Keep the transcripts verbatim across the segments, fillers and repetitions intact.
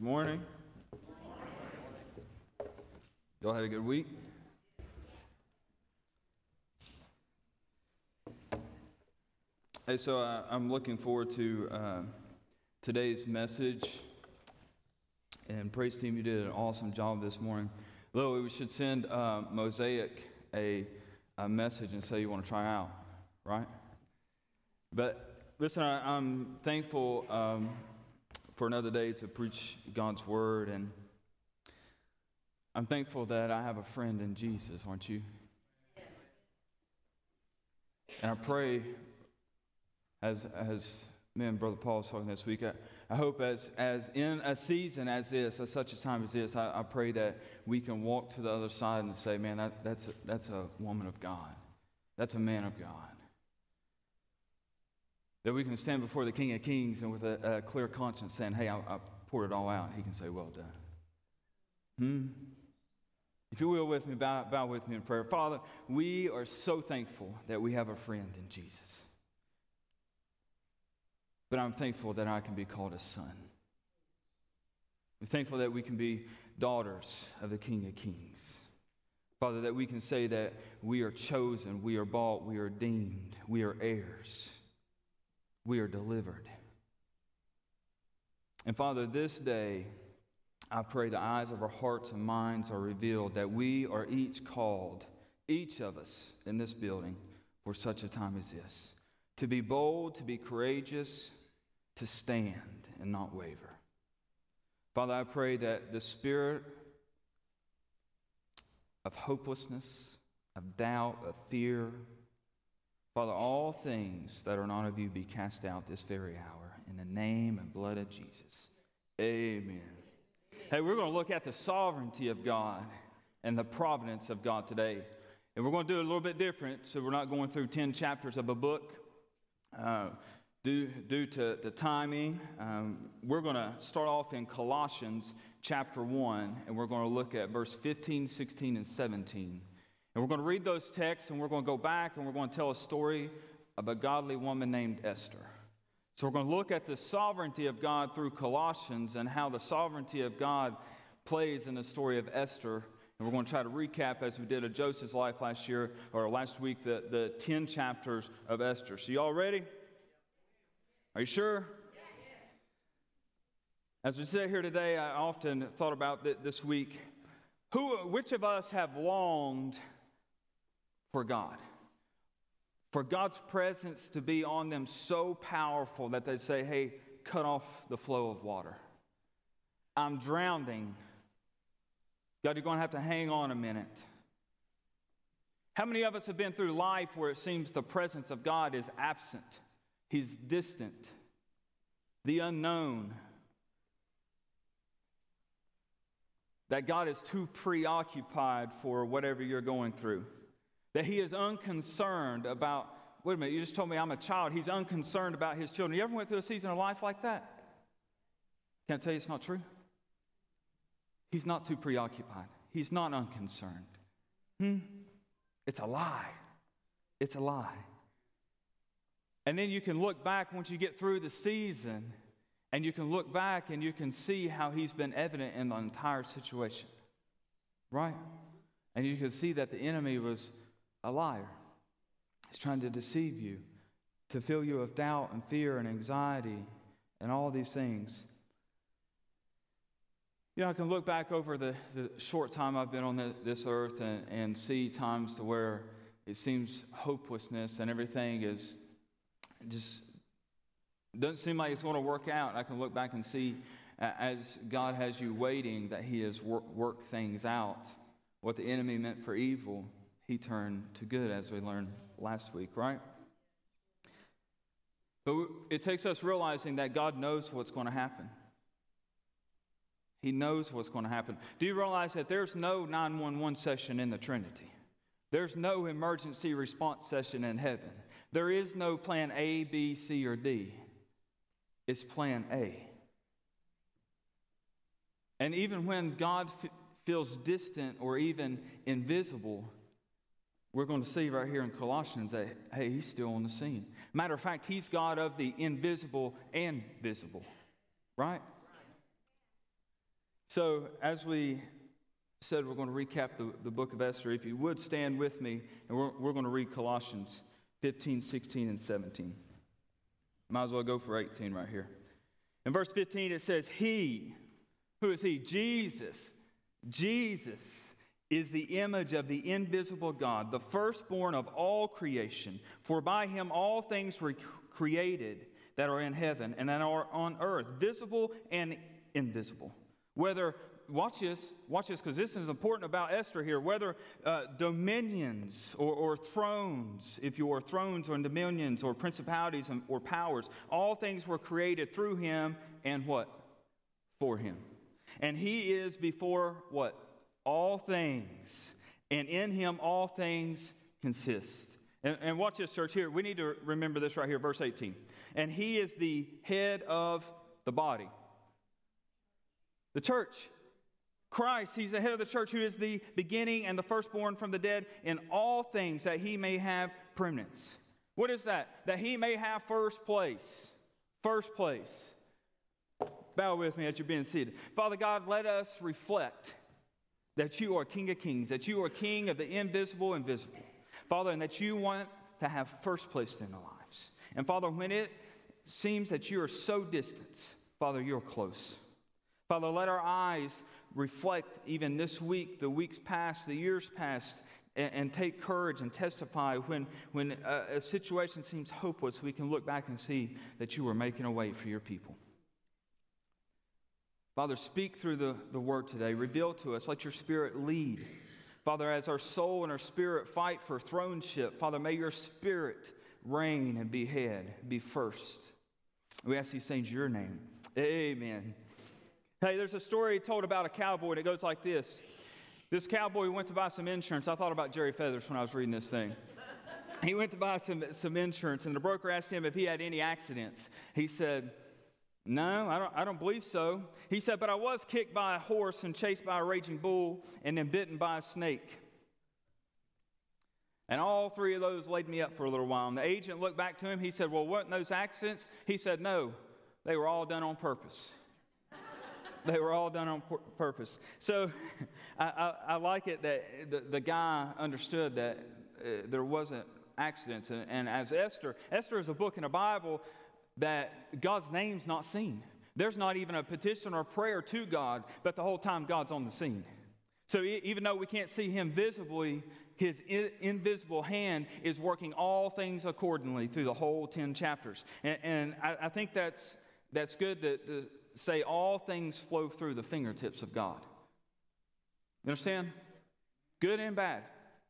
Good morning. Y'all had a good week? Hey, so I, I'm looking forward to uh, today's message. And praise team, you did an awesome job this morning. Lily, we should send uh, Mosaic a, a message and say you want to try out, right? But listen, I, I'm thankful. Um, for another day to preach God's word, and I'm thankful that I have a friend in Jesus, aren't you? Yes. And I pray, as as me and Brother Paul was talking this week, I, I hope as as in a season as this, at such a time as this, I, I pray that we can walk to the other side and say, man, that, that's, a, that's a woman of God. That's a man of God. That we can stand before the King of Kings and with a, a clear conscience saying, hey, I, I poured it all out. He can say, well done. Hmm? If you will with me, bow, bow with me in prayer. Father, we are so thankful that we have a friend in Jesus. But I'm thankful that I can be called a son. I'm thankful that we can be daughters of the King of Kings. Father, that we can say that we are chosen, we are bought, we are deemed, we are heirs. We are delivered. And Father, this day, I pray the eyes of our hearts and minds are revealed, that we are each called, each of us in this building, for such a time as this, to be bold, to be courageous, to stand and not waver. Father, I pray that the spirit of hopelessness, of doubt, of fear, Father, all things that are not of you be cast out this very hour in the name and blood of Jesus. Amen. Hey, we're going to look at the sovereignty of God and the providence of God today. And we're going to do it a little bit different, so we're not going through ten chapters of a book. Uh, due, due to the timing, um, we're going to start off in Colossians chapter one, and we're going to look at verse fifteen, sixteen, and seventeen. And we're going to read those texts, and we're going to go back, and we're going to tell a story of a godly woman named Esther. So we're going to look at the sovereignty of God through Colossians and how the sovereignty of God plays in the story of Esther. And we're going to try to recap, as we did of Joseph's life last year, or last week, the, the ten chapters of Esther. So y'all ready? Are you sure? As we sit here today, I often thought about th- this week, who, which of us have longed for God, for God's presence to be on them so powerful that they say, hey, cut off the flow of water. I'm drowning. God, you're going to have to hang on a minute. How many of us have been through life where it seems the presence of God is absent? He's distant, the unknown. That God is too preoccupied for whatever you're going through. That he is unconcerned about, wait a minute, you just told me I'm a child. He's unconcerned about his children. You ever went through a season of life like that? Can I tell you it's not true? He's not too preoccupied. He's not unconcerned. Hmm? It's a lie. It's a lie. And then you can look back once you get through the season, and you can look back and you can see how he's been evident in the entire situation. Right? And you can see that the enemy was a liar. He's trying to deceive you, to fill you with doubt and fear and anxiety and all these things. You know, I can look back over the, the short time I've been on the, this earth and, and see times to where it seems hopelessness and everything is just doesn't seem like it's going to work out. I can look back and see uh, as God has you waiting that he has wor- worked things out. What the enemy meant for evil, he turned to good, as we learned last week, right? But we, it takes us realizing that God knows what's going to happen. He knows what's going to happen. Do you realize that there's no nine one one session in the Trinity? There's no emergency response session in heaven. There is no plan A, B, C, or D. It's plan A. And even when God f- feels distant or even invisible, we're going to see right here in Colossians that, hey, he's still on the scene. Matter of fact, he's God of the invisible and visible, right? So as we said, we're going to recap the, the book of Esther. If you would stand with me, and we're, we're going to read Colossians fifteen, sixteen, and seventeen. Might as well go for eighteen right here. In verse fifteen, it says, He, who is He? Jesus. Jesus is the image of the invisible God, the firstborn of all creation. For by Him all things were created that are in heaven and that are on earth, visible and invisible. Whether, watch this, watch this, because this is important about Esther here, whether uh, dominions or, or thrones, if you are thrones or dominions or principalities and, or powers, all things were created through Him and what? For Him. And He is before what? All things. And in Him all things consist. And, and watch this, church, here. We need to remember this right here, verse eighteen. And He is the head of the body. The church. Christ, He's the head of the church, who is the beginning and the firstborn from the dead in all things, that He may have preeminence. What is that? That He may have first place. First place. Bow with me as you're being seated. Father God, let us reflect that You are King of Kings, that You are King of the invisible and visible. Father, and that You want to have first place in our lives. And Father, when it seems that You are so distant, Father, You're close. Father, let our eyes reflect even this week, the weeks past, the years past, and, and take courage and testify when, when a, a situation seems hopeless, we can look back and see that You were making a way for Your people. Father, speak through the, the word today. Reveal to us. Let Your Spirit lead. Father, as our soul and our spirit fight for throneship, Father, may Your Spirit reign and be head, be first. We ask these things in Your name. Amen. Hey, there's a story told about a cowboy, and it goes like this. This cowboy went to buy some insurance. I thought about Jerry Feathers when I was reading this thing. He went to buy some, some insurance, and the broker asked him if he had any accidents. He said, No, I don't I don't believe so. He said, but I was kicked by a horse and chased by a raging bull and then bitten by a snake. And all three of those laid me up for a little while. And the agent looked back to him. He said, well, weren't those accidents? He said, no, they were all done on purpose. They were all done on pur- purpose. So I, I, I like it that the, the guy understood that uh, there wasn't accidents. And, and as Esther, Esther is a book in the Bible that God's name's not seen. There's not even a petition or a prayer to God, but the whole time God's on the scene. So even though we can't see Him visibly, His in- invisible hand is working all things accordingly through the whole ten chapters. And, and I, I think that's that's good to, to say all things flow through the fingertips of God. You understand? Good and bad.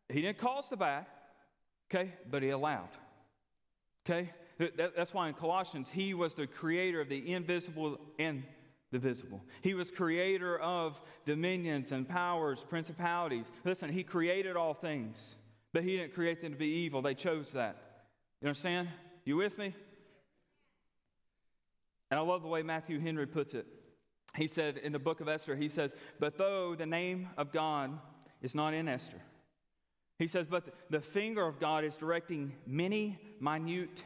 He didn't cause the bad, okay, but He allowed, okay? That's why in Colossians, He was the creator of the invisible and the visible. He was creator of dominions and powers, principalities. Listen, He created all things, but He didn't create them to be evil. They chose that. You understand? You with me? And I love the way Matthew Henry puts it. He said in the book of Esther, he says, but though the name of God is not in Esther, he says, but the finger of God is directing many minute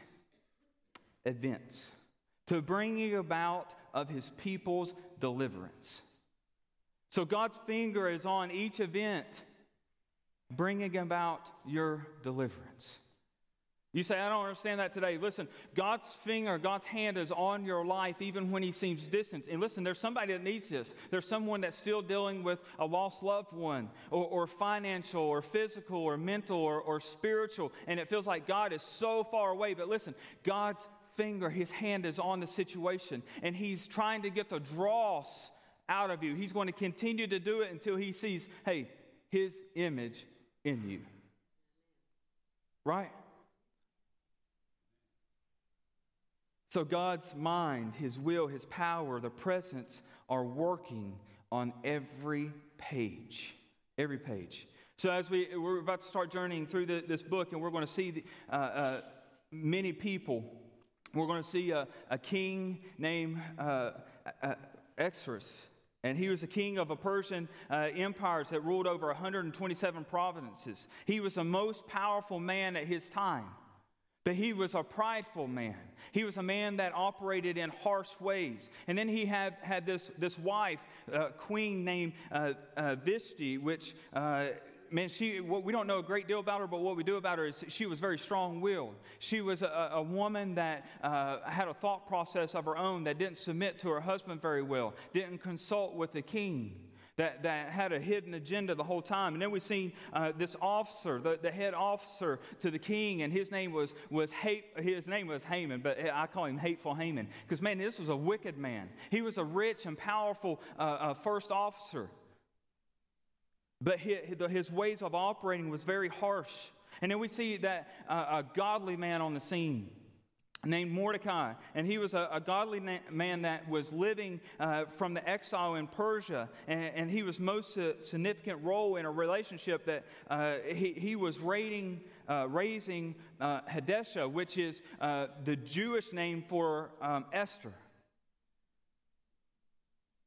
events to bringing about of His people's deliverance. So God's finger is on each event, bringing about your deliverance. You say, I don't understand that today. Listen, God's finger, God's hand is on your life even when He seems distant. And listen, there's somebody that needs this. There's someone that's still dealing with a lost loved one or, or financial or physical or mental or, or spiritual. And it feels like God is so far away. But listen, God's finger, His hand is on the situation, and He's trying to get the dross out of you. He's going to continue to do it until He sees, hey, His image in you. Right? So God's mind, His will, His power, the presence are working on every page. Every page. So as we, we're about to start journeying through the, this book, and we're going to see the, uh, uh, many people. We're going to see a, a king named uh, uh, Xerxes, and he was a king of a Persian uh, empire that ruled over one hundred twenty-seven provinces. He was the most powerful man at his time. But he was a prideful man. He was a man that operated in harsh ways. And then he had, had this, this wife, uh, queen named uh, uh, Vistie, which, uh, man, she, well, we don't know a great deal about her, but what we do about her is she was very strong-willed. She was a, a woman that uh, had a thought process of her own, that didn't submit to her husband very well, didn't consult with the king. That, that had a hidden agenda the whole time. And then we've seen uh, this officer, the, the head officer to the king, and his name was was hate, his name was Haman, but I call him Hateful Haman, because man, this was a wicked man. He was a rich and powerful uh, uh, first officer, but his, his ways of operating was very harsh. And then we see that uh, a godly man on the scene named Mordecai, and he was a, a godly na- man that was living uh, from the exile in Persia, and, and he was most uh, significant role in a relationship that uh, he, he was raiding, uh, raising uh, Hadessa, which is uh, the Jewish name for um, Esther.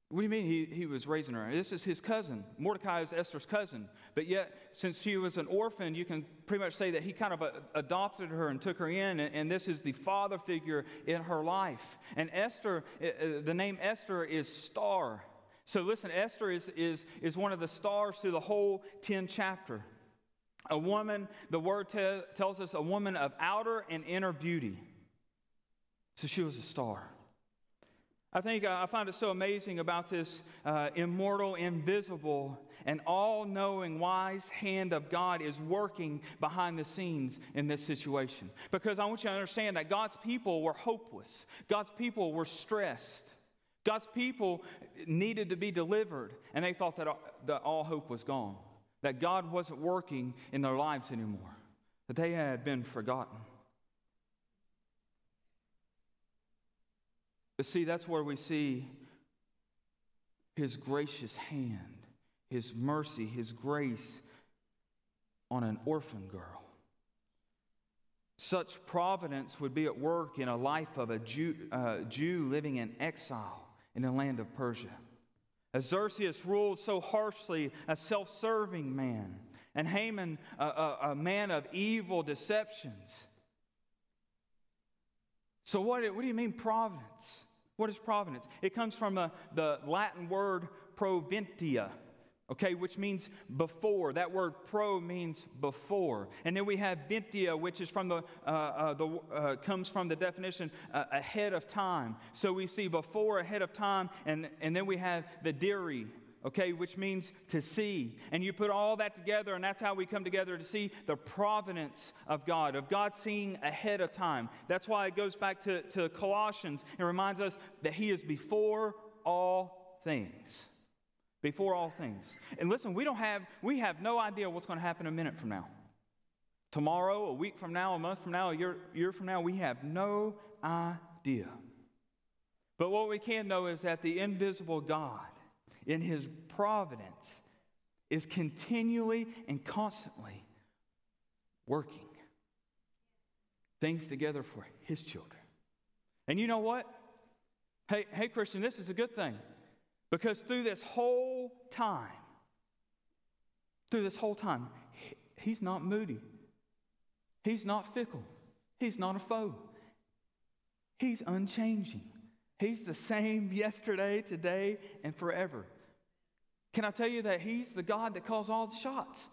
What do you mean he, he was raising her? This is his cousin. Mordecai is Esther's cousin. But yet, since she was an orphan, you can pretty much say that he kind of a, adopted her and took her in, and, and this is the father figure in her life. And Esther, uh, the name Esther is star. So listen, Esther is, is, is one of the stars through the whole tenth chapter. A woman, the word te- tells us, a woman of outer and inner beauty. So she was a star. I think uh, I find it so amazing about this uh, immortal, invisible, and all-knowing, wise hand of God is working behind the scenes in this situation. Because I want you to understand that God's people were hopeless. God's people were stressed. God's people needed to be delivered, and they thought that all, that all hope was gone, that God wasn't working in their lives anymore, that they had been forgotten. But see, that's where we see his gracious hand, his mercy, his grace on an orphan girl. Such providence would be at work in a life of a Jew, uh, Jew living in exile in the land of Persia. As Xerxes ruled so harshly, a self-serving man, and Haman, a, a, a man of evil deceptions. So what, what do you mean providence? What is providence? It comes from the, the Latin word proventia, okay, which means before. That word pro means before. And then we have ventia, which is from the, uh, uh, the uh, comes from the definition uh, ahead of time. So we see before, ahead of time, and, and then we have the diri, okay, which means to see. And you put all that together, and that's how we come together to see the providence of God, of God seeing ahead of time. That's why it goes back to, to Colossians and reminds us that he is before all things. Before all things. And listen, we don't have, we have no idea what's going to happen a minute from now. Tomorrow, a week from now, a month from now, a year, year from now, we have no idea. But what we can know is that the invisible God, in his providence, is continually and constantly working things together for his children. And you know what? Hey, hey, Christian, this is a good thing, because through this whole time, through this whole time, he, he's not moody. He's not fickle. He's not a foe. He's unchanging. He's the same yesterday, today, and forever. Can I tell you that he's the God that calls all the shots?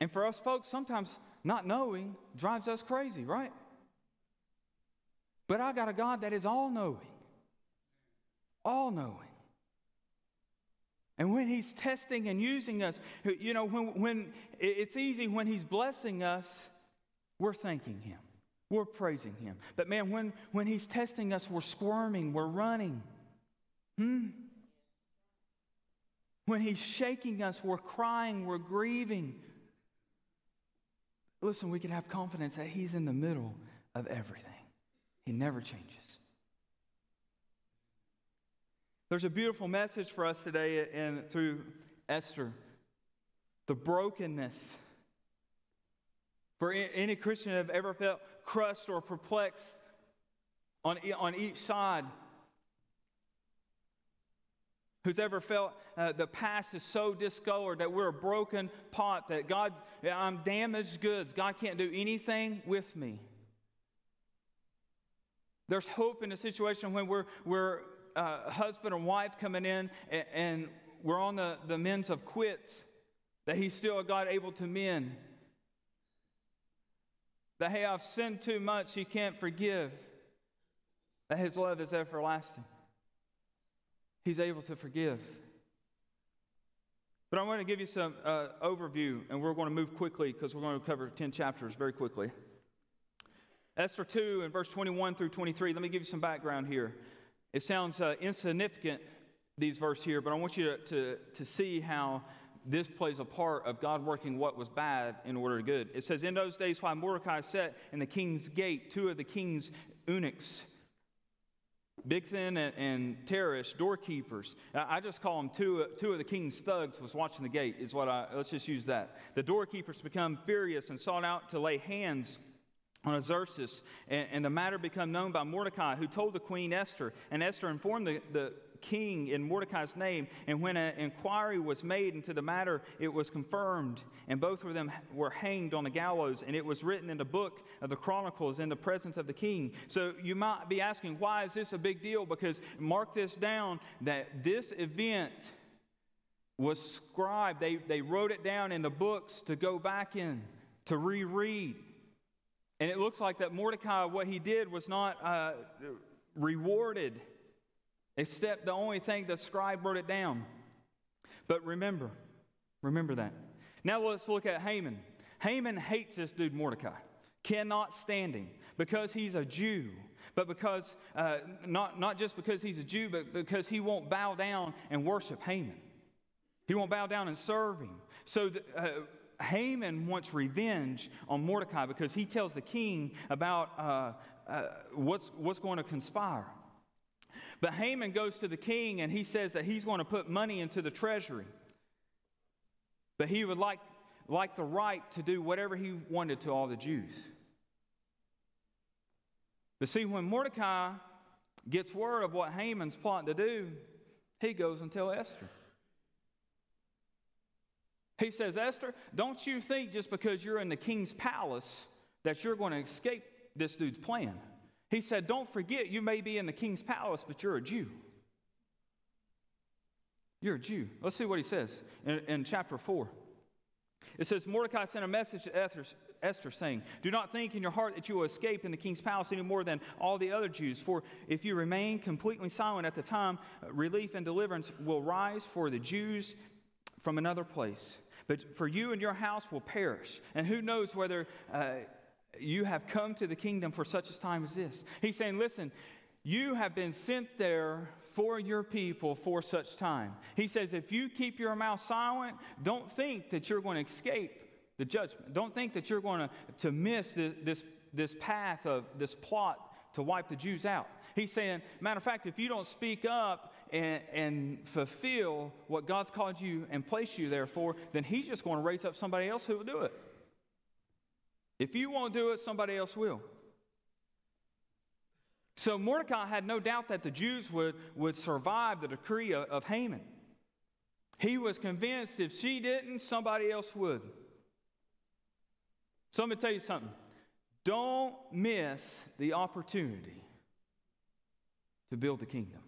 And for us folks, sometimes not knowing drives us crazy, right? But I got a God that is all-knowing. All-knowing. And when he's testing and using us, you know, when, when it's easy, when he's blessing us, we're thanking him. We're praising him. But man, when, when he's testing us, we're squirming, we're running. Hmm? When he's shaking us, we're crying, we're grieving. Listen, we can have confidence that he's in the middle of everything. He never changes. There's a beautiful message for us today in, through Esther. The brokenness. For any Christian that have ever felt crushed or perplexed on, on each side, who's ever felt uh, the past is so discolored that we're a broken pot, that God, I'm damaged goods. God can't do anything with me. There's hope in a situation when we're, we're uh, husband and wife coming in and, and we're on the, the mends of quits, that he's still a God able to mend. That, hey, I've sinned too much, he can't forgive. That his love is everlasting. He's able to forgive. But I want to give you some uh, overview, and we're going to move quickly because we're going to cover ten chapters very quickly. Esther two and verse twenty-one through twenty-three, let me give you some background here. It sounds uh, insignificant, these verses here, but I want you to, to, to see how this plays a part of God working what was bad in order to good. It says, in those days while Mordecai sat in the king's gate, two of the king's eunuchs, Bigthan and, and Teresh, doorkeepers. I just call them two, two of the king's thugs was watching the gate, is what I, let's just use that. The doorkeepers become furious and sought out to lay hands on Xerxes, and, and the matter become known by Mordecai, who told the queen Esther, and Esther informed the, the king in Mordecai's name, and when an inquiry was made into the matter, it was confirmed, and both of them were hanged on the gallows, and it was written in the book of the Chronicles in the presence of the king. So you might be asking, why is this a big deal? Because mark this down, that this event was scribed. They, they wrote it down in the books to go back in, to reread. And it looks like that Mordecai, what he did was not uh, rewarded, except the only thing the scribe wrote it down. But remember, remember that. Now let's look at Haman. Haman hates this dude Mordecai. Cannot stand him because he's a Jew. But because, uh, not, not just because he's a Jew, but because he won't bow down and worship Haman. He won't bow down and serve him. So the, uh, Haman wants revenge on Mordecai because he tells the king about uh, uh, what's, what's going to conspire. But Haman goes to the king and he says that he's going to put money into the treasury. But he would like, like the right to do whatever he wanted to all the Jews. But see, when Mordecai gets word of what Haman's plotting to do, he goes and tells Esther. He says, Esther, don't you think just because you're in the king's palace that you're going to escape this dude's plan? He said, don't forget, you may be in the king's palace, but you're a Jew. You're a Jew. Let's see what he says in, in chapter four. It says, Mordecai sent a message to Esther, saying, do not think in your heart that you will escape in the king's palace any more than all the other Jews, for if you remain completely silent at the time, relief and deliverance will rise for the Jews from another place. But for you and your house will perish. And who knows whether uh, you have come to the kingdom for such a time as this. He's saying, listen, you have been sent there for your people for such time. He says, if you keep your mouth silent, don't think that you're going to escape the judgment. Don't think that you're going to, to miss this, this, this path of this plot to wipe the Jews out. He's saying, matter of fact, if you don't speak up and, and fulfill what God's called you and placed you there for, then he's just going to raise up somebody else who will do it. If you won't do it, somebody else will. So Mordecai had no doubt that the Jews would, would survive the decree of, of Haman. He was convinced if she didn't, somebody else would. So let me tell you something. Don't miss the opportunity to build the kingdom.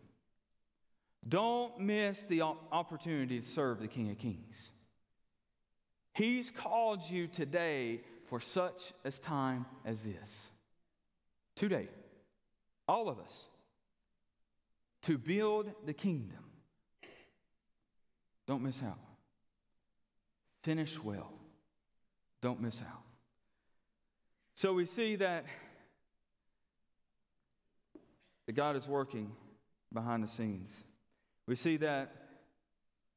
Don't miss the opportunity to serve the King of Kings. He's called you today for such a time as this. Today, all of us, to build the kingdom. Don't miss out. Finish well. Don't miss out. So we see that, that God is working behind the scenes. We see that,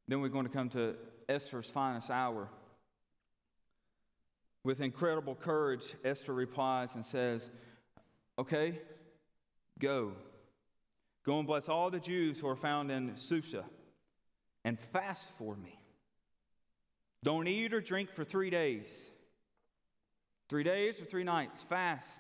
then we're going to come to Esther's finest hour. With incredible courage, Esther replies and says, okay, go. Go and bless all the Jews who are found in Susa, and fast for me. Don't eat or drink for three days. Three days or three nights, fast.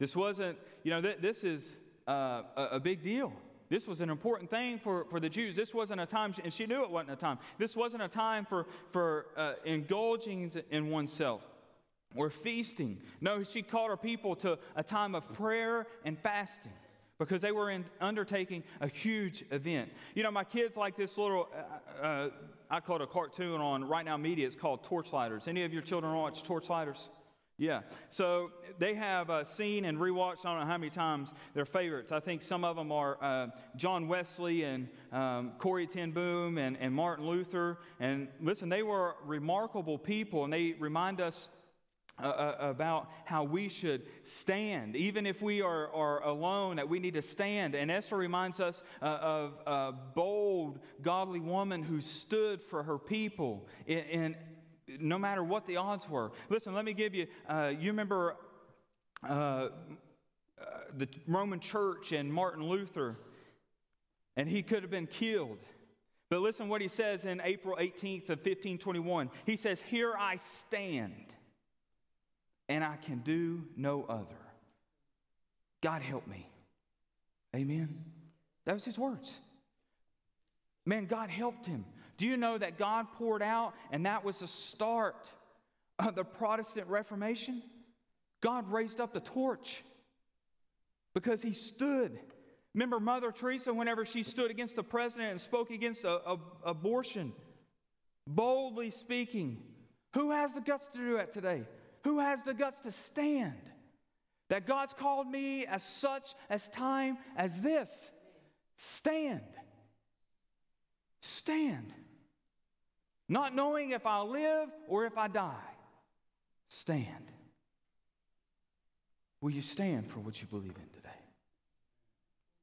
This wasn't, you know, th- this is uh, a, a big deal. This was an important thing for, for the Jews. This wasn't a time, and she knew it wasn't a time. This wasn't a time for, for uh, indulging in oneself or feasting. No, she called her people to a time of prayer and fasting because they were in, undertaking a huge event. You know, my kids like this little, uh, uh, I called a cartoon on Right Now Media. It's called Torchlighters. Any of your children watch Torchlighters? Yeah, so they have uh, seen and rewatched, I don't know how many times, their favorites. I think some of them are uh, John Wesley and um, Corrie ten Boom and, and Martin Luther. And listen, they were remarkable people, and they remind us uh, uh, about how we should stand. Even if we are, are alone, that we need to stand. And Esther reminds us uh, of a bold, godly woman who stood for her people in, in no matter what the odds were. Listen, let me give you, uh, you remember uh, uh, the Roman Church and Martin Luther, and he could have been killed. But listen what he says in April eighteenth of fifteen twenty-one. He says, "Here I stand, and I can do no other. God help me." Amen? That was his words. Man, God helped him. Do you know that God poured out, and that was the start of the Protestant Reformation? God raised up the torch because he stood. Remember Mother Teresa, whenever she stood against the president and spoke against a, a, abortion, boldly speaking, who has the guts to do that today? Who has the guts to stand? That God's called me as such as time as this. Stand. Stand. Not knowing if I live or if I die. Stand. Will you stand for what you believe in today?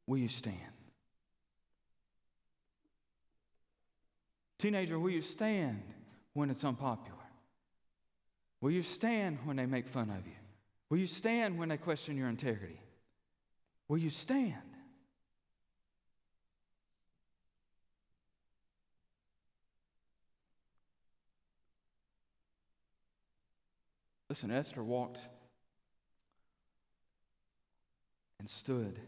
Will you stand? Teenager, will you stand when it's unpopular? Will you stand when they make fun of you? Will you stand when they question your integrity? Will you stand? Listen, Esther walked and stood,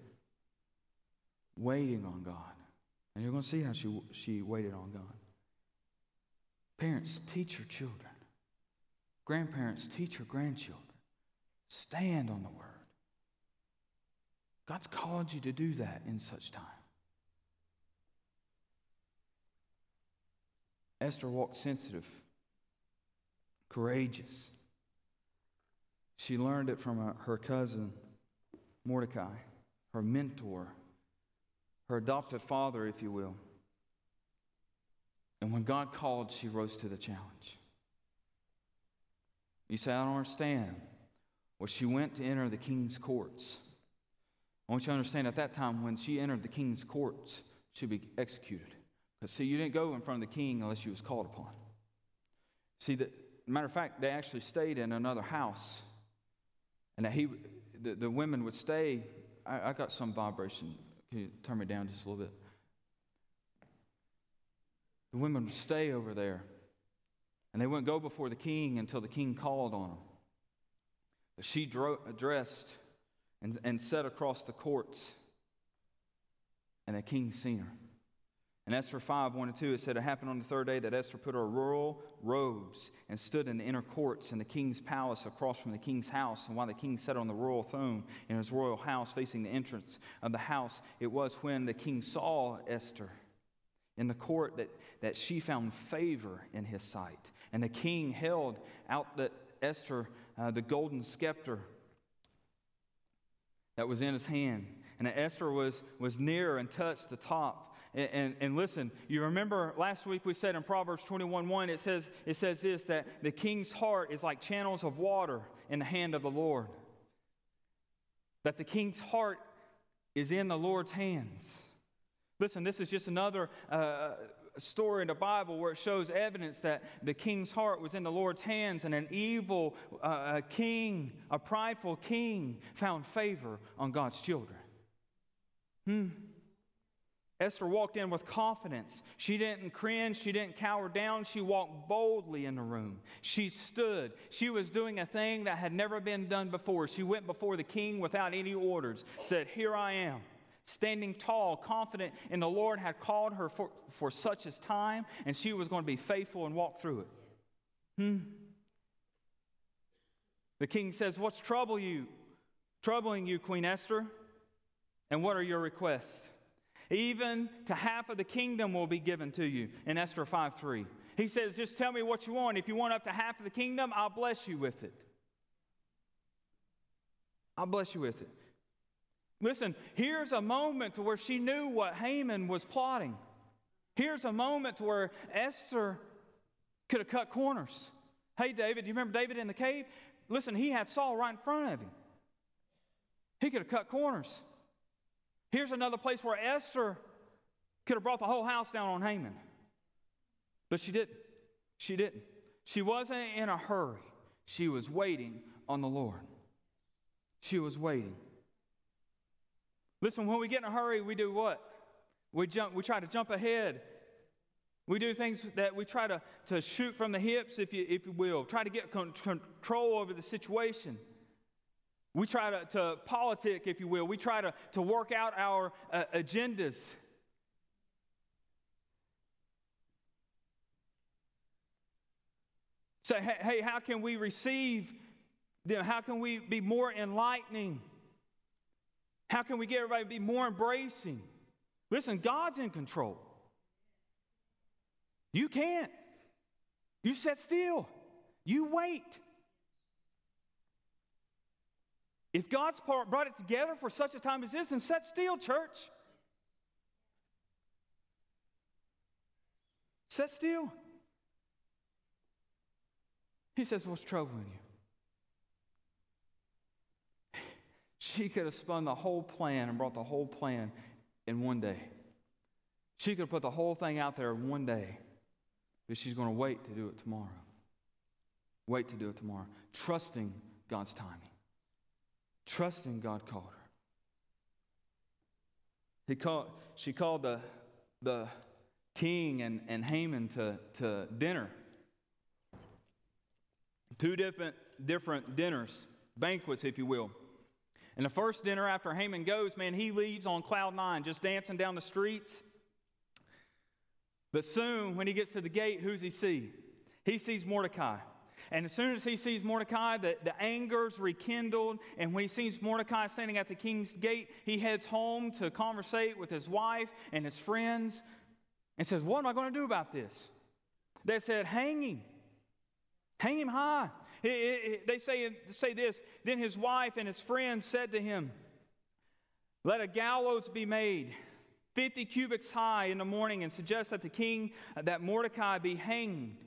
waiting on God. And you're going to see how she, she waited on God. Parents, teach your children. Grandparents, teach your grandchildren. Stand on the word. God's called you to do that in such time. Esther walked sensitive, courageous. She learned it from her cousin, Mordecai, her mentor, her adopted father, if you will. And when God called, she rose to the challenge. You say, I don't understand. Well, she went to enter the king's courts. I want you to understand at that time, when she entered the king's courts, she would be executed. Because, see, you didn't go in front of the king unless she was called upon. See, that, matter of fact, they actually stayed in another house. And he, the, the women would stay. I, I got some vibration. Can you turn me down just a little bit? The women would stay over there. And they wouldn't go before the king until the king called on them. But she dro- dressed and, and sat across the courts. And the king seen her. And Esther five, one and two, it said, it happened on the third day that Esther put her royal robes and stood in the inner courts in the king's palace across from the king's house. And while the king sat on the royal throne in his royal house facing the entrance of the house, it was when the king saw Esther in the court that, that she found favor in his sight. And the king held out the Esther uh, the golden scepter that was in his hand. And Esther was, was near and touched the top. And, and, and listen, you remember last week we said in Proverbs twenty-one one, it says, it says this, that the king's heart is like channels of water in the hand of the Lord. That the king's heart is in the Lord's hands. Listen, this is just another uh, story in the Bible where it shows evidence that the king's heart was in the Lord's hands, and an evil uh, king, a prideful king, found favor on God's children. Hmm. Esther walked in with confidence. She didn't cringe. She didn't cower down. She walked boldly in the room. She stood. She was doing a thing that had never been done before. She went before the king without any orders, said, "Here I am. Standing tall, confident in the Lord had called her for, for such a time, and she was going to be faithful and walk through it. Hmm. The king says, what's trouble you, troubling you, Queen Esther? And what are your requests? Even to half of the kingdom will be given to you, in Esther five three. He says, just tell me what you want. If you want up to half of the kingdom, I'll bless you with it. I'll bless you with it. Listen, here's a moment to where she knew what Haman was plotting. Here's a moment to where Esther could have cut corners. Hey, David, do you remember David in the cave? Listen, he had Saul right in front of him. He could have cut corners. Here's another place where Esther could have brought the whole house down on Haman. But she didn't. She didn't. She wasn't in a hurry. She was waiting on the Lord. She was waiting. Listen, when we get in a hurry, we do what? We jump. We try to jump ahead. We do things that we try to, to shoot from the hips, if you if you will. Try to get con- control over the situation. We try to, to politic, if you will. We try to, to work out our uh, agendas. Say, so, hey, how can we receive them? How can we be more enlightening? How can we get everybody to be more embracing? Listen, God's in control. You can't. You sit still. You wait. If God's brought it together for such a time as this, then sit still, church. Sit still. He says, what's troubling you? She could have spun the whole plan and brought the whole plan in one day. She could have put the whole thing out there in one day. But she's going to wait to do it tomorrow. Wait to do it tomorrow. Trusting God's timing. Trusting God called her. He called, she called the, the king and, and Haman to, to dinner. Two different, different dinners, banquets, if you will. And the first dinner after Haman goes, man, he leaves on cloud nine, just dancing down the streets. But soon, when he gets to the gate, who's he see? He sees Mordecai. And as soon as he sees Mordecai, the, the anger's rekindled. And when he sees Mordecai standing at the king's gate, he heads home to conversate with his wife and his friends and says, what am I going to do about this? They said, hang him. Hang him high. It, it, it, they say, say this, then his wife and his friends said to him, let a gallows be made fifty cubits high in the morning, and suggest that the king, that Mordecai be hanged.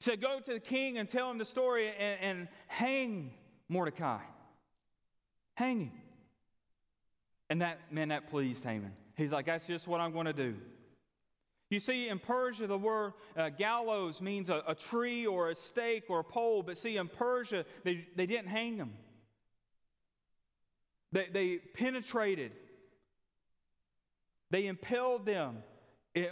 So go to the king and tell him the story and, and hang Mordecai. Hang him. And that, man, that pleased Haman. He's like, that's just what I'm going to do. You see, in Persia, the word uh, gallows means a, a tree or a stake or a pole. But see, in Persia, they, they didn't hang them. They, they penetrated. They impaled them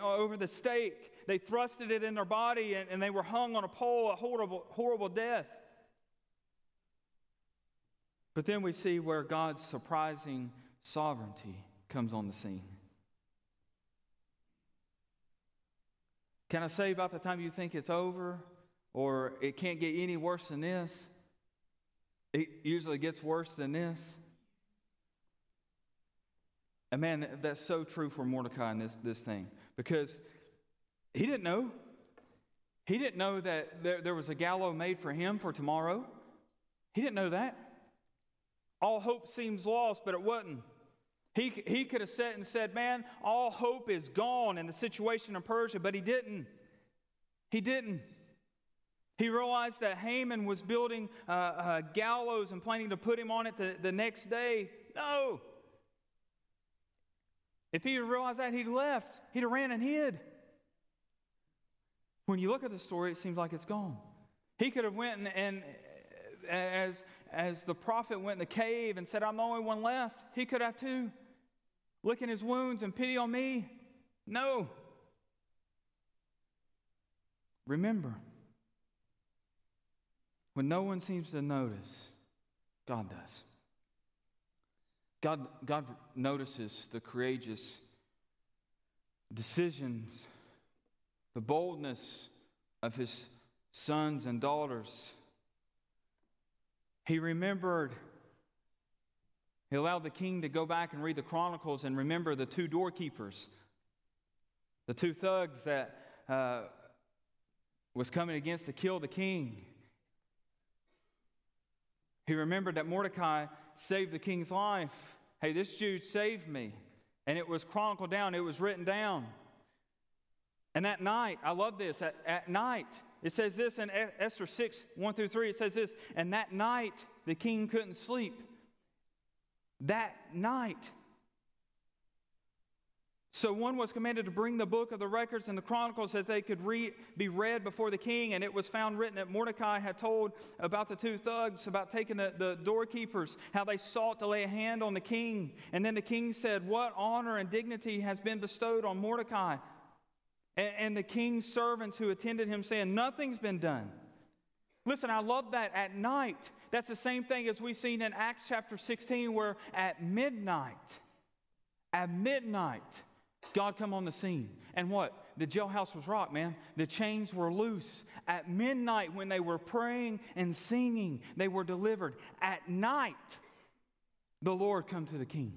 over the stake. They thrusted it in their body, and, and they were hung on a pole, a horrible, horrible death. But then we see where God's surprising sovereignty comes on the scene. Can I say, about the time you think it's over or it can't get any worse than this, it usually gets worse than this. And man, that's so true for Mordecai in this, this thing. Because he didn't know. He didn't know that there, there was a gallows made for him for tomorrow. He didn't know that. All hope seems lost, but it wasn't. He, he could have sat and said, man, all hope is gone in the situation in Persia, but he didn't. He didn't. He realized that Haman was building uh, uh, gallows and planning to put him on it the, the next day. No. If he had realized that, he'd left. He'd have ran and hid. When you look at the story, it seems like it's gone. He could have went and, and as, as the prophet went in the cave and said, I'm the only one left, he could have too. Licking his wounds and pity on me. No. Remember, when no one seems to notice, God does. God, God notices the courageous decisions, the boldness of his sons and daughters. He remembered, he allowed the king to go back and read the Chronicles and remember the two doorkeepers, the two thugs that uh, was coming against to kill the king. He remembered that Mordecai saved the king's life. Hey, this Jew saved me. And it was chronicled down. It was written down. And at night, I love this, at, at night, it says this in Esther six, one through three, it says this, and that night the king couldn't sleep. That night. So one was commanded to bring the book of the records and the chronicles that they could read, be read before the king, and it was found written that Mordecai had told about the two thugs, about taking the, the doorkeepers, how they sought to lay a hand on the king. And then the king said, what honor and dignity has been bestowed on Mordecai? And, and the king's servants who attended him saying, nothing's been done. Listen, I love that at night. That's the same thing as we've seen in Acts chapter sixteen, where at midnight, at midnight, God come on the scene. And what? The jailhouse was rocked, man. The chains were loose. At midnight when they were praying and singing, they were delivered. At night, the Lord come to the king.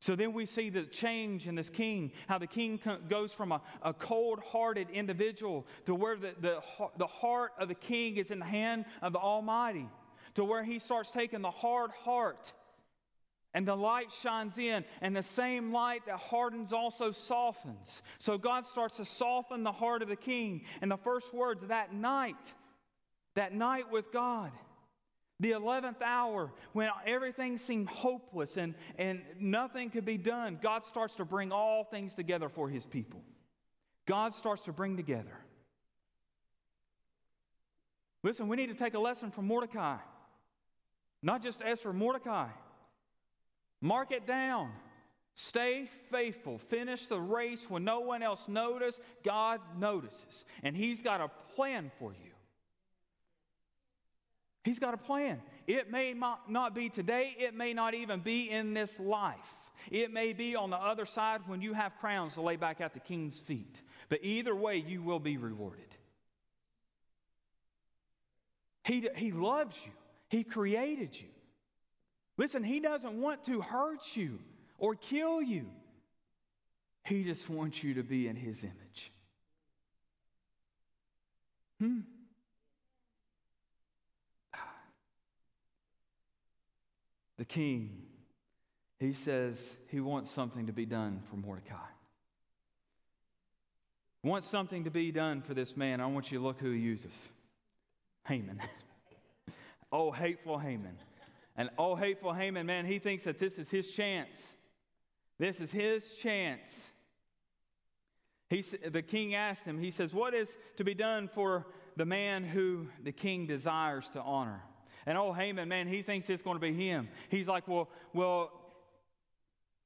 So then we see the change in this king, how the king goes from a, a cold-hearted individual to where the, the, the heart of the king is in the hand of the Almighty, to where he starts taking the hard heart. And the light shines in, and the same light that hardens also softens. So God starts to soften the heart of the king. And the first words, that night, that night with God, the eleventh hour, when everything seemed hopeless and, and nothing could be done, God starts to bring all things together for his people. God starts to bring together. Listen, we need to take a lesson from Mordecai. Not just Esther, Mordecai. Mark it down. Stay faithful. Finish the race when no one else notices. God notices. And he's got a plan for you. He's got a plan. It may not be today. It may not even be in this life. It may be on the other side when you have crowns to lay back at the king's feet. But either way, you will be rewarded. He, he loves you. He created you. Listen, he doesn't want to hurt you or kill you. He just wants you to be in his image. Hmm. The king, he says he wants something to be done for Mordecai. He wants something to be done for this man. I want you to look who he uses. Haman. Oh, hateful Haman. And oh, hateful Haman, man, he thinks that this is his chance. This is his chance. He, the king asked him, he says, what is to be done for the man who the king desires to honor? And oh, Haman, man, he thinks it's going to be him. He's like, well, well,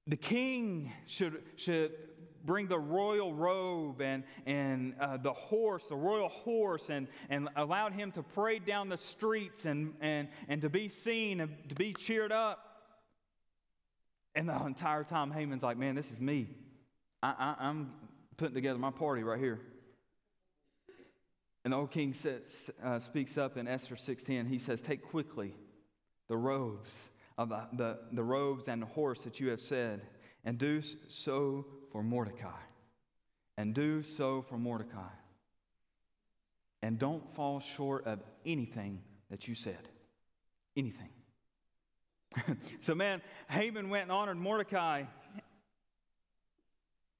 the king should should bring the royal robe and, and uh, the horse, the royal horse, and, and allowed him to parade down the streets and, and, and to be seen and to be cheered up. And the entire time, Haman's like, man, this is me. I, I, I'm putting together my party right here. And the old king says, uh, speaks up in Esther six ten. He says, take quickly the robes, of the, the, the robes and the horse that you have said, and do so for Mordecai, and do so for Mordecai, and don't fall short of anything that you said, anything. So man, Haman went and honored Mordecai,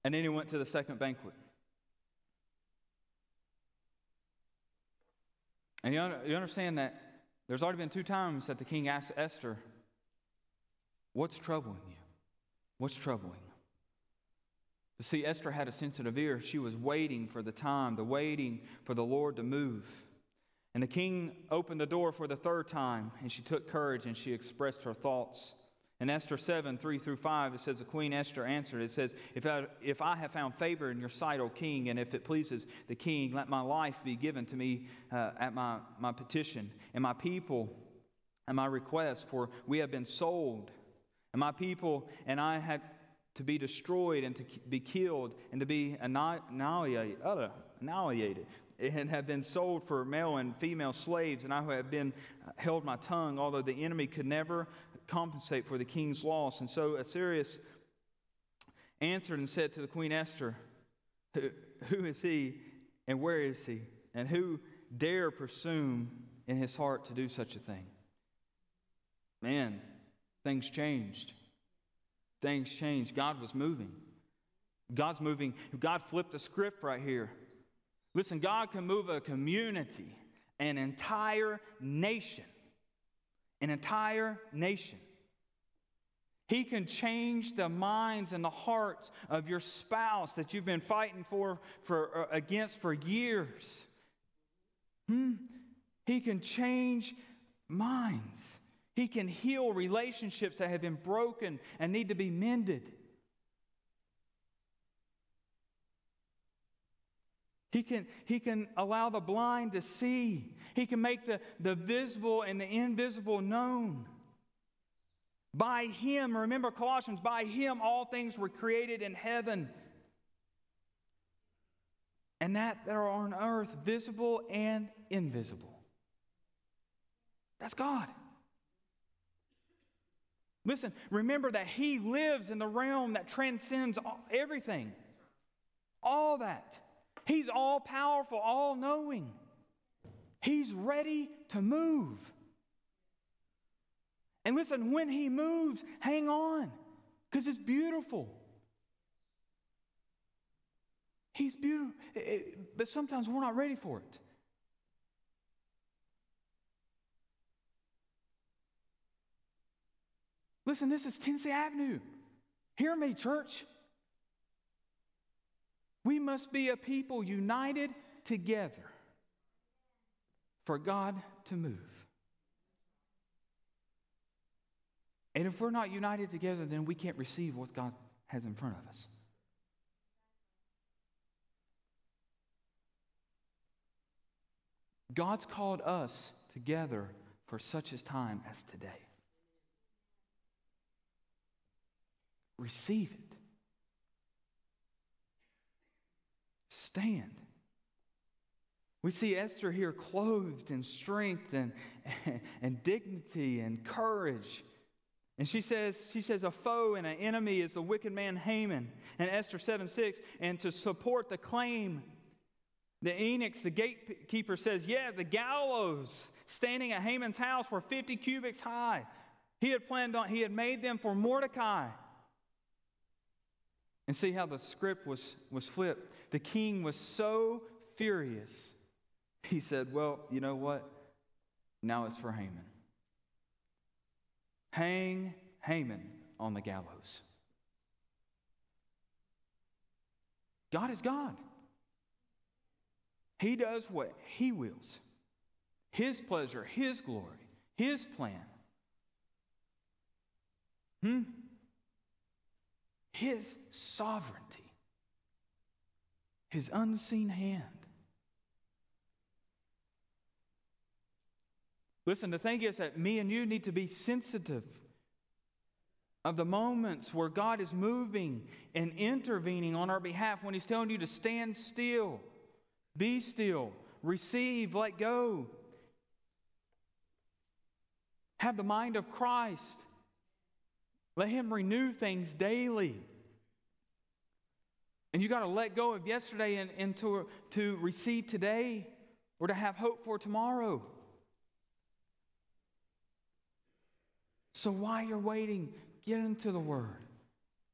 and then he went to the second banquet. And you, un- you understand that there's already been two times that the king asked Esther, what's troubling you? What's troubling? You see, Esther had a sensitive ear. She was waiting for the time, the waiting for the Lord to move. And the king opened the door for the third time, and she took courage and she expressed her thoughts. In Esther seven, three through five, it says, the Queen Esther answered, it says, if I, if I have found favor in your sight, O king, and if it pleases the king, let my life be given to me uh, at my, my petition, and my people and my request, for we have been sold And my people and I had to be destroyed and to be killed and to be annihilated and have been sold for male and female slaves, and I have been held my tongue, although the enemy could never compensate for the king's loss. And so Assyrius answered and said to the Queen Esther, who, who is he and where is he? And who dare presume in his heart to do such a thing? Man, things changed. Things changed. God was moving. God's moving. God flipped the script right here. Listen, God can move a community, an entire nation. An entire nation. He can change the minds and the hearts of your spouse that you've been fighting for, for uh, against for years. Hmm? He can change minds. He can heal relationships that have been broken and need to be mended. He can, he can allow the blind to see. He can make the, the visible and the invisible known. By Him, remember Colossians, by Him all things were created in heaven and that that are on earth, visible and invisible. That's God. Listen, remember that He lives in the realm that transcends all, everything. All that. He's all-powerful, all-knowing. He's ready to move. And listen, when He moves, hang on, because it's beautiful. He's beautiful, but sometimes we're not ready for it. Listen, this is Tennessee Avenue. Hear me, church. We must be a people united together for God to move. And if we're not united together, then we can't receive what God has in front of us. God's called us together for such a time as today. Receive it. Stand. We see Esther here clothed in strength and, and, and dignity and courage. And she says, she says, a foe and an enemy is the wicked man Haman. And Esther seven six, and to support the claim, the eunuchs, the gatekeeper says, yeah, the gallows standing at Haman's house were fifty cubits high. He had planned on, he had made them for Mordecai. And see how the script was, was flipped. The king was so furious, he said, well, you know what? Now it's for Haman. Hang Haman on the gallows. God is God. He does what He wills. His pleasure, His glory, His plan. Hmm? His sovereignty. His unseen hand. Listen, the thing is that me and you need to be sensitive of the moments where God is moving and intervening on our behalf, when He's telling you to stand still, be still, receive, let go. Have the mind of Christ. Let Him renew things daily. And you got to let go of yesterday and, and to, to receive today or to have hope for tomorrow. So while you're waiting, get into the Word.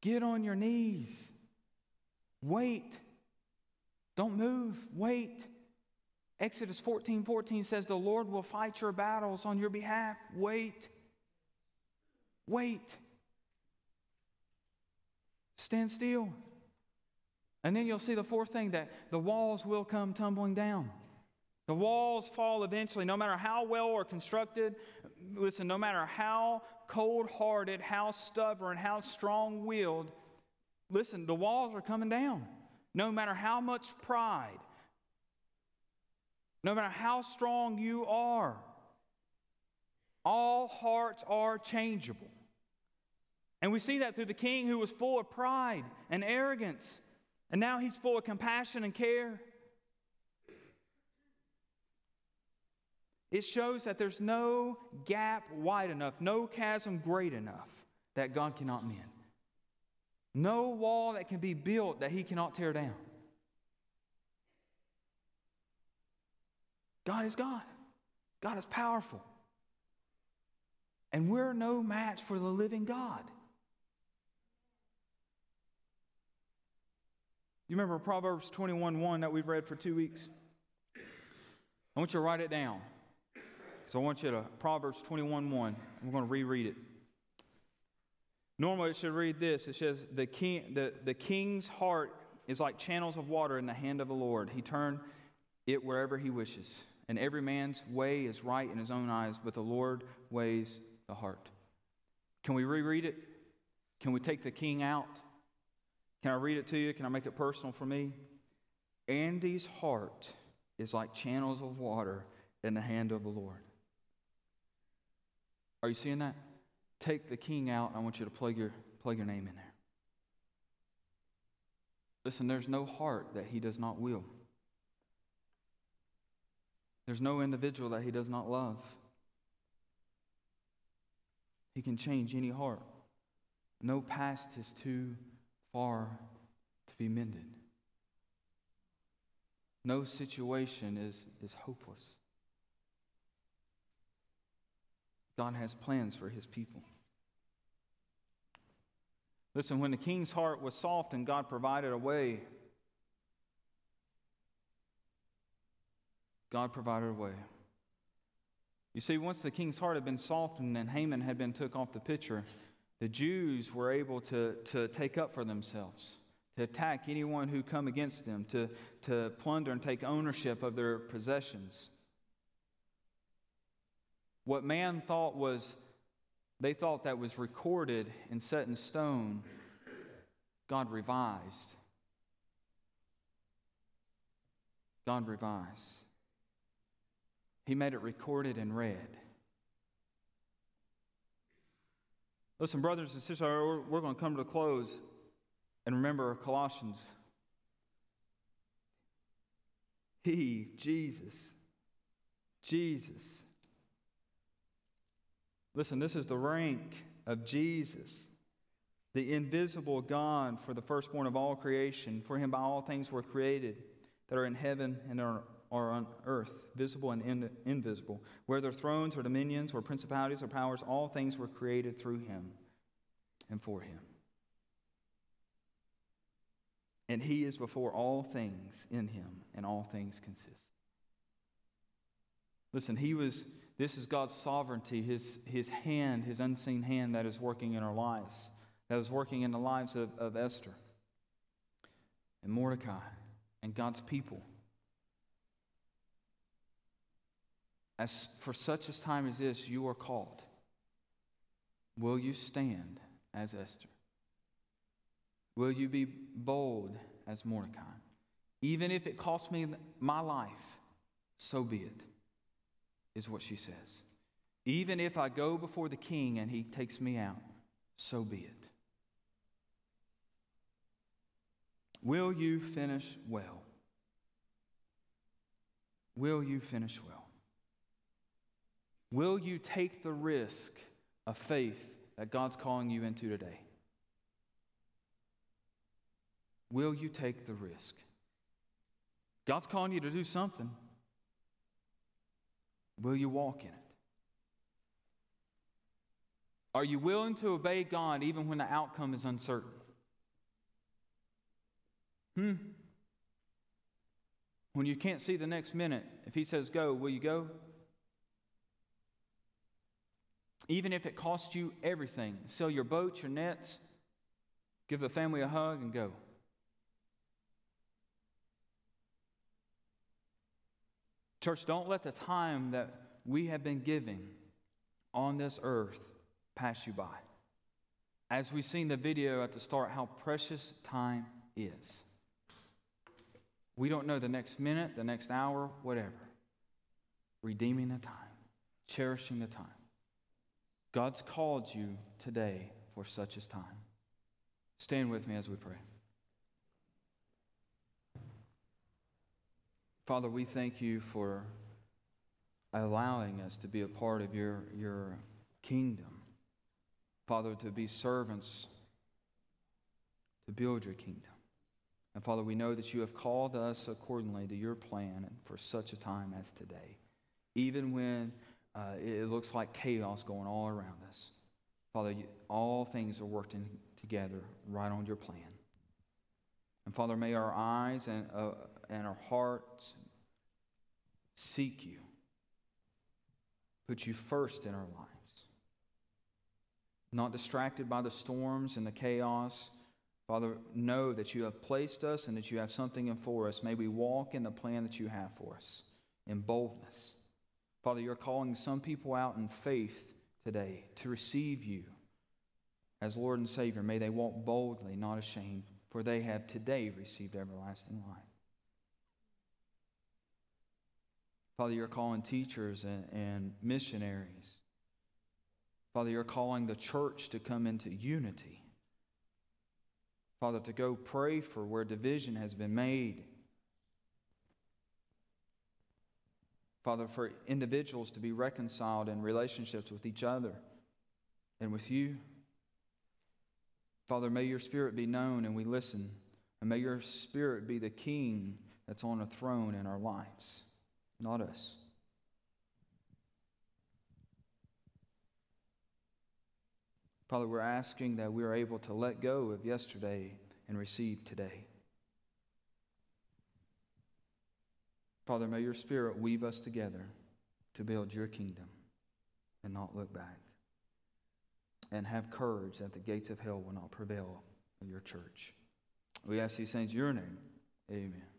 Get on your knees. Wait. Don't move. Wait. Exodus fourteen fourteen says, the Lord will fight your battles on your behalf. Wait. Wait. Stand still. And then you'll see the fourth thing, that the walls will come tumbling down. The walls fall eventually, no matter how well or constructed. Listen, no matter how cold-hearted, how stubborn, how strong-willed. Listen, the walls are coming down. No matter how much pride. No matter how strong you are. All hearts are changeable. And we see that through the king who was full of pride and arrogance. And now he's full of compassion and care. It shows that there's no gap wide enough, no chasm great enough that God cannot mend. No wall that can be built that he cannot tear down. God is God. God is powerful. And we're no match for the living God. You remember Proverbs twenty-one one that we've read for two weeks? I want you to write it down. So I want you to, Proverbs twenty-one one, we're going to reread it. Normally it should read this. It says, the, king, the, the king's heart is like channels of water in the hand of the Lord. He turns it wherever he wishes. And every man's way is right in his own eyes, but the Lord weighs the heart. Can we reread it? Can we take the king out? Can I read it to you? Can I make it personal for me? Andy's heart is like channels of water in the hand of the Lord. Are you seeing that? Take the king out. I want you to plug your, plug your name in there. Listen, there's no heart that he does not will. There's no individual that he does not love. He can change any heart. No past is too far to be mended. No situation is, is hopeless. God has plans for his people. Listen, when the king's heart was soft and God provided a way, God provided a way. You see, once the king's heart had been softened and Haman had been took off the picture, the Jews were able to, to take up for themselves, to attack anyone who come against them, to, to plunder and take ownership of their possessions. What man thought was, they thought that was recorded and set in stone, God revised. God revised. He made it recorded and read. Listen, brothers and sisters, we're going to come to a close and remember Colossians. He, Jesus, Jesus. Listen, this is the rank of Jesus, the invisible God, for the firstborn of all creation. For him by all things were created that are in heaven and are Are on earth, visible and in, invisible, whether thrones or dominions or principalities or powers, all things were created through him and for him. And he is before all things, in him, and all things consist. Listen, he was, this is God's sovereignty, his, his hand, his unseen hand that is working in our lives, that is working in the lives of, of Esther and Mordecai and God's people. As for such a time as this, you are called. Will you stand as Esther? Will you be bold as Mordecai? Even if it costs me my life, so be it, is what she says. Even if I go before the king and he takes me out, so be it. Will you finish well? Will you finish well? Will you take the risk of faith that God's calling you into today? Will you take the risk? God's calling you to do something. Will you walk in it? Are you willing to obey God even when the outcome is uncertain? Hmm? When you can't see the next minute, if he says go, will you go? Even if it costs you everything, sell your boat, your nets, give the family a hug, and go. Church, don't let the time that we have been giving on this earth pass you by. As we've seen the video at the start, how precious time is. We don't know the next minute, the next hour, whatever. Redeeming the time, cherishing the time. God's called you today for such a time. Stand with me as we pray. Father, we thank you for allowing us to be a part of your, your kingdom. Father, to be servants, to build your kingdom. And Father, we know that you have called us accordingly to your plan for such a time as today. Even when uh, it looks like chaos going all around us. Father, you, all things are working together right on your plan. And Father, may our eyes and, uh, and our hearts seek you. Put you first in our lives. Not distracted by the storms and the chaos. Father, know that you have placed us and that you have something in for us. May we walk in the plan that you have for us in boldness. Father, you're calling some people out in faith today to receive you as Lord and Savior. May they walk boldly, not ashamed, for they have today received everlasting life. Father, you're calling teachers and, and missionaries. Father, you're calling the church to come into unity. Father, to go pray for where division has been made. Father, for individuals to be reconciled in relationships with each other and with you. Father, may your Spirit be known and we listen. And may your Spirit be the King that's on a throne in our lives. Not us. Father, we're asking that we are able to let go of yesterday and receive today. Father, may your Spirit weave us together to build your kingdom and not look back. And have courage that the gates of hell will not prevail in your church. We ask these things in your name. Amen.